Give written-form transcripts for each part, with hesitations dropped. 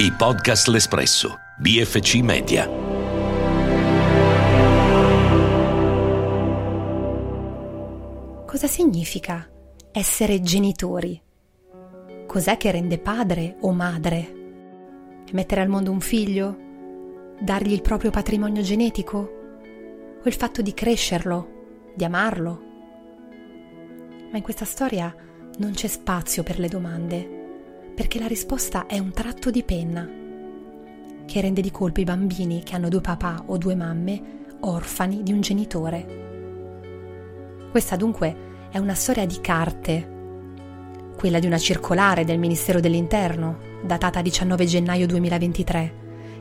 I Podcast L'Espresso, BFC Media. Cosa significa essere genitori? Cos'è che rende padre o madre? Mettere al mondo un figlio? Dargli il proprio patrimonio genetico? O il fatto di crescerlo, di amarlo? Ma in questa storia non c'è spazio per le domande, perché la risposta è un tratto di penna che rende di colpo i bambini che hanno due papà o due mamme orfani di un genitore. Questa dunque è una storia di carte, quella di una circolare del Ministero dell'Interno datata 19 gennaio 2023,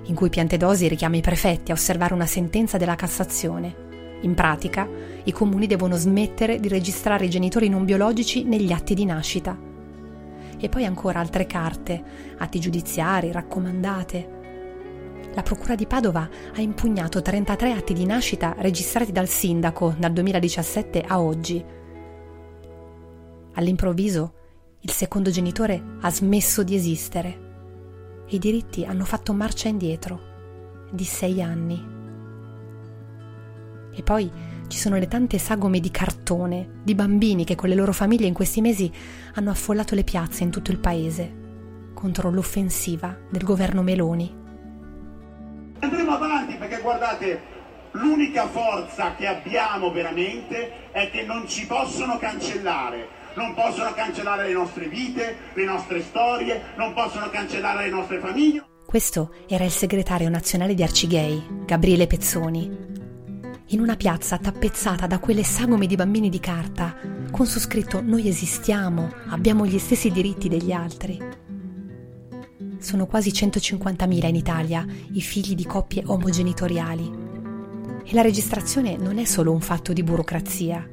in cui Piantedosi richiama i prefetti a osservare una sentenza della Cassazione. In pratica, i comuni devono smettere di registrare i genitori non biologici negli atti di nascita. E poi ancora altre carte, atti giudiziari, raccomandate. La Procura di Padova ha impugnato 33 atti di nascita registrati dal sindaco dal 2017 a oggi. All'improvviso, il secondo genitore ha smesso di esistere e i diritti hanno fatto marcia indietro di 6 anni. E poi ci sono le tante sagome di cartone, di bambini che con le loro famiglie in questi mesi hanno affollato le piazze in tutto il paese contro l'offensiva del governo Meloni. Andremo avanti, perché guardate, l'unica forza che abbiamo veramente è che non ci possono cancellare. Non possono cancellare le nostre vite, le nostre storie, non possono cancellare le nostre famiglie. Questo era il segretario nazionale di Arcigay, Gabriele Pezzoni, in una piazza tappezzata da quelle sagome di bambini di carta, con su scritto «Noi esistiamo, abbiamo gli stessi diritti degli altri». Sono quasi 150.000 in Italia i figli di coppie omogenitoriali. E la registrazione non è solo un fatto di burocrazia.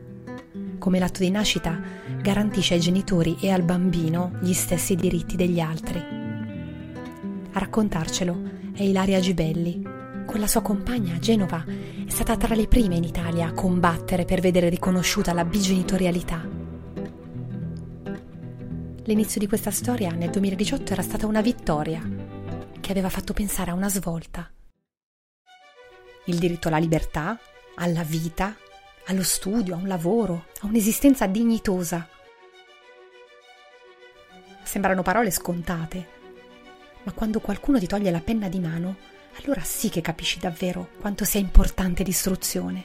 Come l'atto di nascita garantisce ai genitori e al bambino gli stessi diritti degli altri. A raccontarcelo è Ilaria Gibelli. Con la sua compagna a Genova è stata tra le prime in Italia a combattere per vedere riconosciuta la bigenitorialità. L'inizio di questa storia nel 2018 era stata una vittoria che aveva fatto pensare a una svolta. Il diritto alla libertà, alla vita, allo studio, a un lavoro, a un'esistenza dignitosa. Sembrano parole scontate, ma quando qualcuno ti toglie la penna di mano, allora sì che capisci davvero quanto sia importante l'istruzione.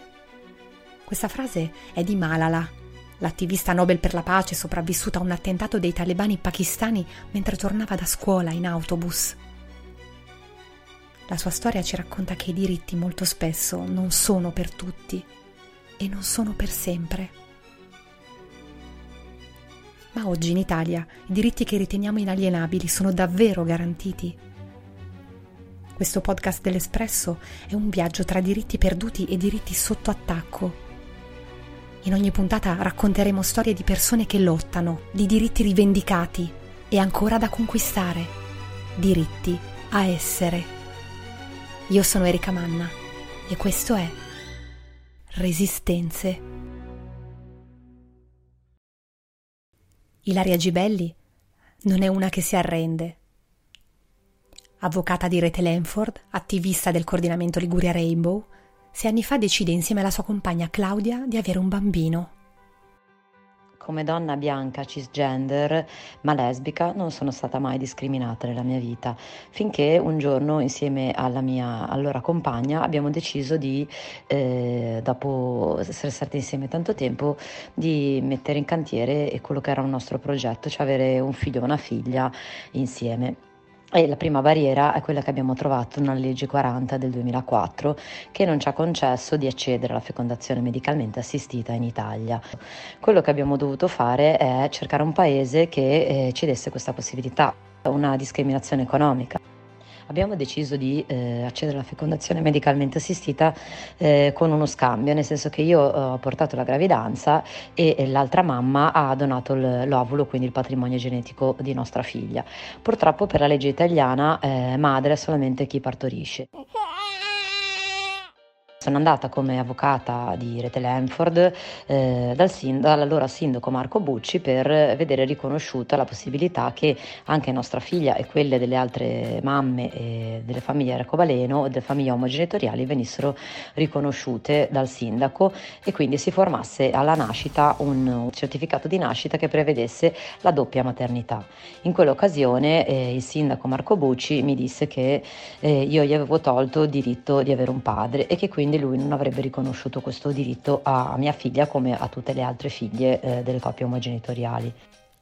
Questa frase è di Malala, l'attivista Nobel per la pace sopravvissuta a un attentato dei talebani pakistani mentre tornava da scuola in autobus. La sua storia ci racconta che i diritti molto spesso non sono per tutti e non sono per sempre. Ma oggi in Italia i diritti che riteniamo inalienabili sono davvero garantiti? Questo podcast dell'Espresso è un viaggio tra diritti perduti e diritti sotto attacco. In ogni puntata racconteremo storie di persone che lottano, di diritti rivendicati e ancora da conquistare, diritti a essere. Io sono Erica Manna e questo è R-Esistenze. Ilaria Gibelli non è una che si arrende. Avvocata di Rete Lenford, attivista del coordinamento Liguria Rainbow, 6 anni fa decide insieme alla sua compagna Claudia di avere un bambino. Come donna bianca, cisgender, ma lesbica, non sono stata mai discriminata nella mia vita, finché un giorno insieme alla mia allora compagna abbiamo deciso di, dopo essere state insieme tanto tempo, di mettere in cantiere quello che era un nostro progetto, cioè avere un figlio e una figlia insieme. E la prima barriera è quella che abbiamo trovato nella legge 40 del 2004, che non ci ha concesso di accedere alla fecondazione medicalmente assistita in Italia. Quello che abbiamo dovuto fare è cercare un paese che ci desse questa possibilità, una discriminazione economica. Abbiamo deciso di accedere alla fecondazione medicalmente assistita con uno scambio, nel senso che io ho portato la gravidanza e l'altra mamma ha donato l'ovulo, quindi il patrimonio genetico di nostra figlia. Purtroppo per la legge italiana madre è solamente chi partorisce. sono andata come avvocata di Rete Lenford dall'allora sindaco Marco Bucci per vedere riconosciuta la possibilità che anche nostra figlia e quelle delle altre mamme e delle famiglie arcobaleno e delle famiglie omogenitoriali venissero riconosciute dal sindaco, e quindi si formasse alla nascita un certificato di nascita che prevedesse la doppia maternità. In quell'occasione il sindaco Marco Bucci mi disse che io gli avevo tolto il diritto di avere un padre e che quindi lui non avrebbe riconosciuto questo diritto a mia figlia come a tutte le altre figlie delle coppie omogenitoriali.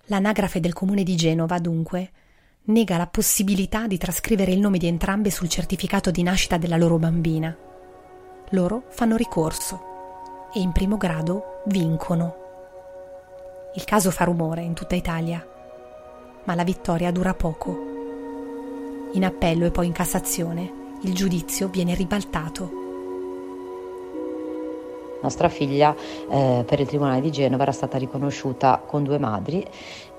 L'anagrafe del comune di Genova, dunque, nega la possibilità di trascrivere il nome di entrambe sul certificato di nascita della loro bambina. Loro fanno ricorso e in primo grado vincono. Il caso fa rumore in tutta Italia, ma la vittoria dura poco. In appello e poi in Cassazione il giudizio viene ribaltato. Nostra figlia per il Tribunale di Genova era stata riconosciuta con due madri,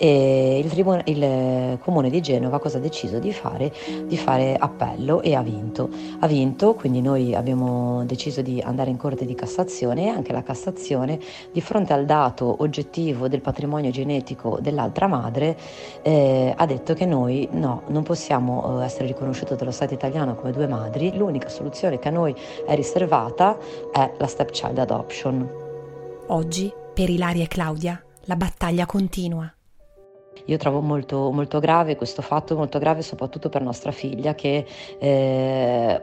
e il Comune di Genova cosa ha deciso di fare? Di fare appello, e ha vinto, quindi noi abbiamo deciso di andare in Corte di Cassazione, e anche la Cassazione, di fronte al dato oggettivo del patrimonio genetico dell'altra madre, ha detto che noi no, non possiamo essere riconosciuti dallo Stato italiano come due madri, l'unica soluzione che a noi è riservata è la stepchild adoption. Oggi, per Ilaria e Claudia, la battaglia continua. Io trovo molto, molto grave questo fatto, molto grave soprattutto per nostra figlia, che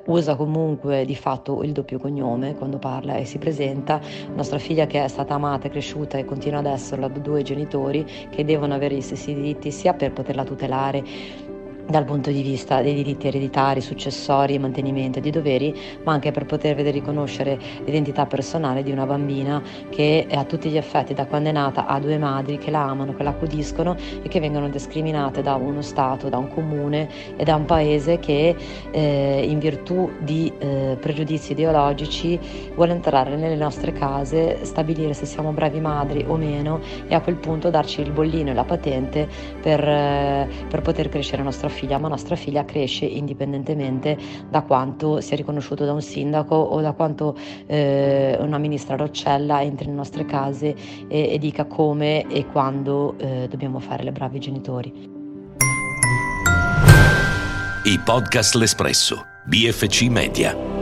usa comunque di fatto il doppio cognome quando parla e si presenta. Nostra figlia, che è stata amata e cresciuta e continua ad esserlo da due genitori che devono avere gli stessi diritti, sia per poterla tutelare dal punto di vista dei diritti ereditari, successori, mantenimento di doveri, ma anche per poter vedere riconoscere l'identità personale di una bambina che a tutti gli effetti, da quando è nata, ha due madri che la amano, che la accudiscono e che vengono discriminate da uno Stato, da un comune e da un paese che in virtù di pregiudizi ideologici vuole entrare nelle nostre case, stabilire se siamo bravi madri o meno, e a quel punto darci il bollino e la patente per poter crescere nostra figlia, ma nostra figlia cresce indipendentemente da quanto sia riconosciuto da un sindaco o da quanto una ministra Roccella entri nelle nostre case e dica come e quando dobbiamo fare le brave genitori. I podcast L'Espresso, BFC Media.